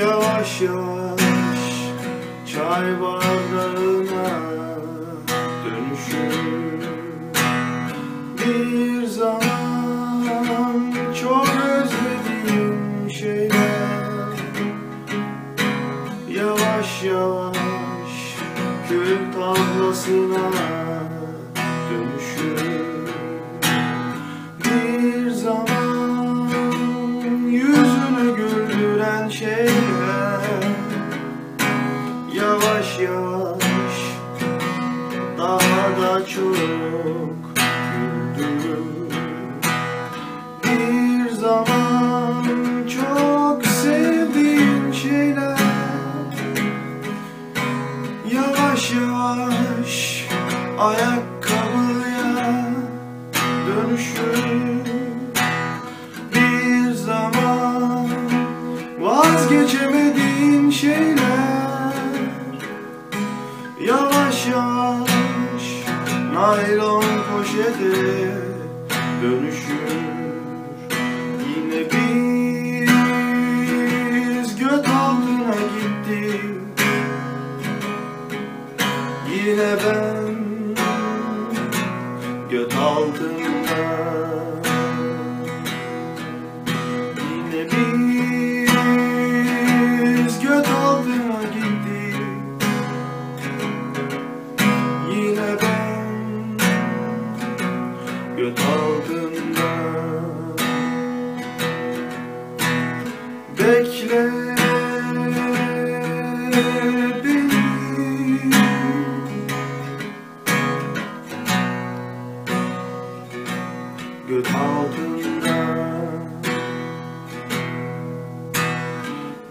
Yavaş yavaş çay bardağına dönüşür. Bir zaman çok özlediğim şeyler yavaş yavaş kül tablasına dönüşür. Bir zaman yüzünü güldüren şeyler yavaş yavaş daha da çok güldürür. Bir zaman çok sevdiğim şeyler yavaş yavaş ayakkabıya dönüşür. Bir zaman vazgeçemediğin şeyler yavaş yavaş naylon poşete dönüşür. Yine biz göt altına gittik, yine ben göt altında. Yine biz göt altına gittik, yine ben göt altında. Bekle beni, göt altında.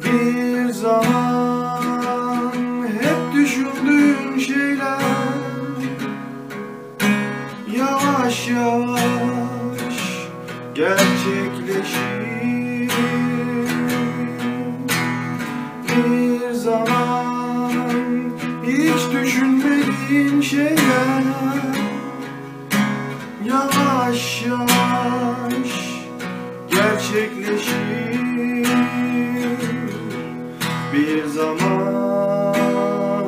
Bir zaman hep düşündüğün şeyler yavaş yavaş gerçekleşir. Bir zaman hiç düşünmediğin şeyler yavaş yavaş gerçekleşir. Bir zaman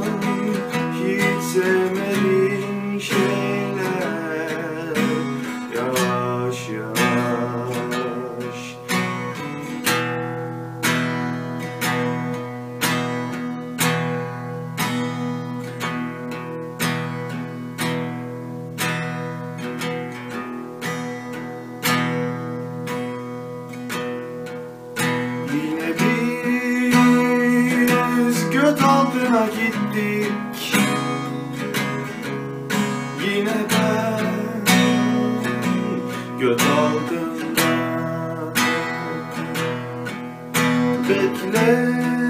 hiç sevmediğin şeyler yavaş yavaş gittik, yine ben göt altında. Bekle.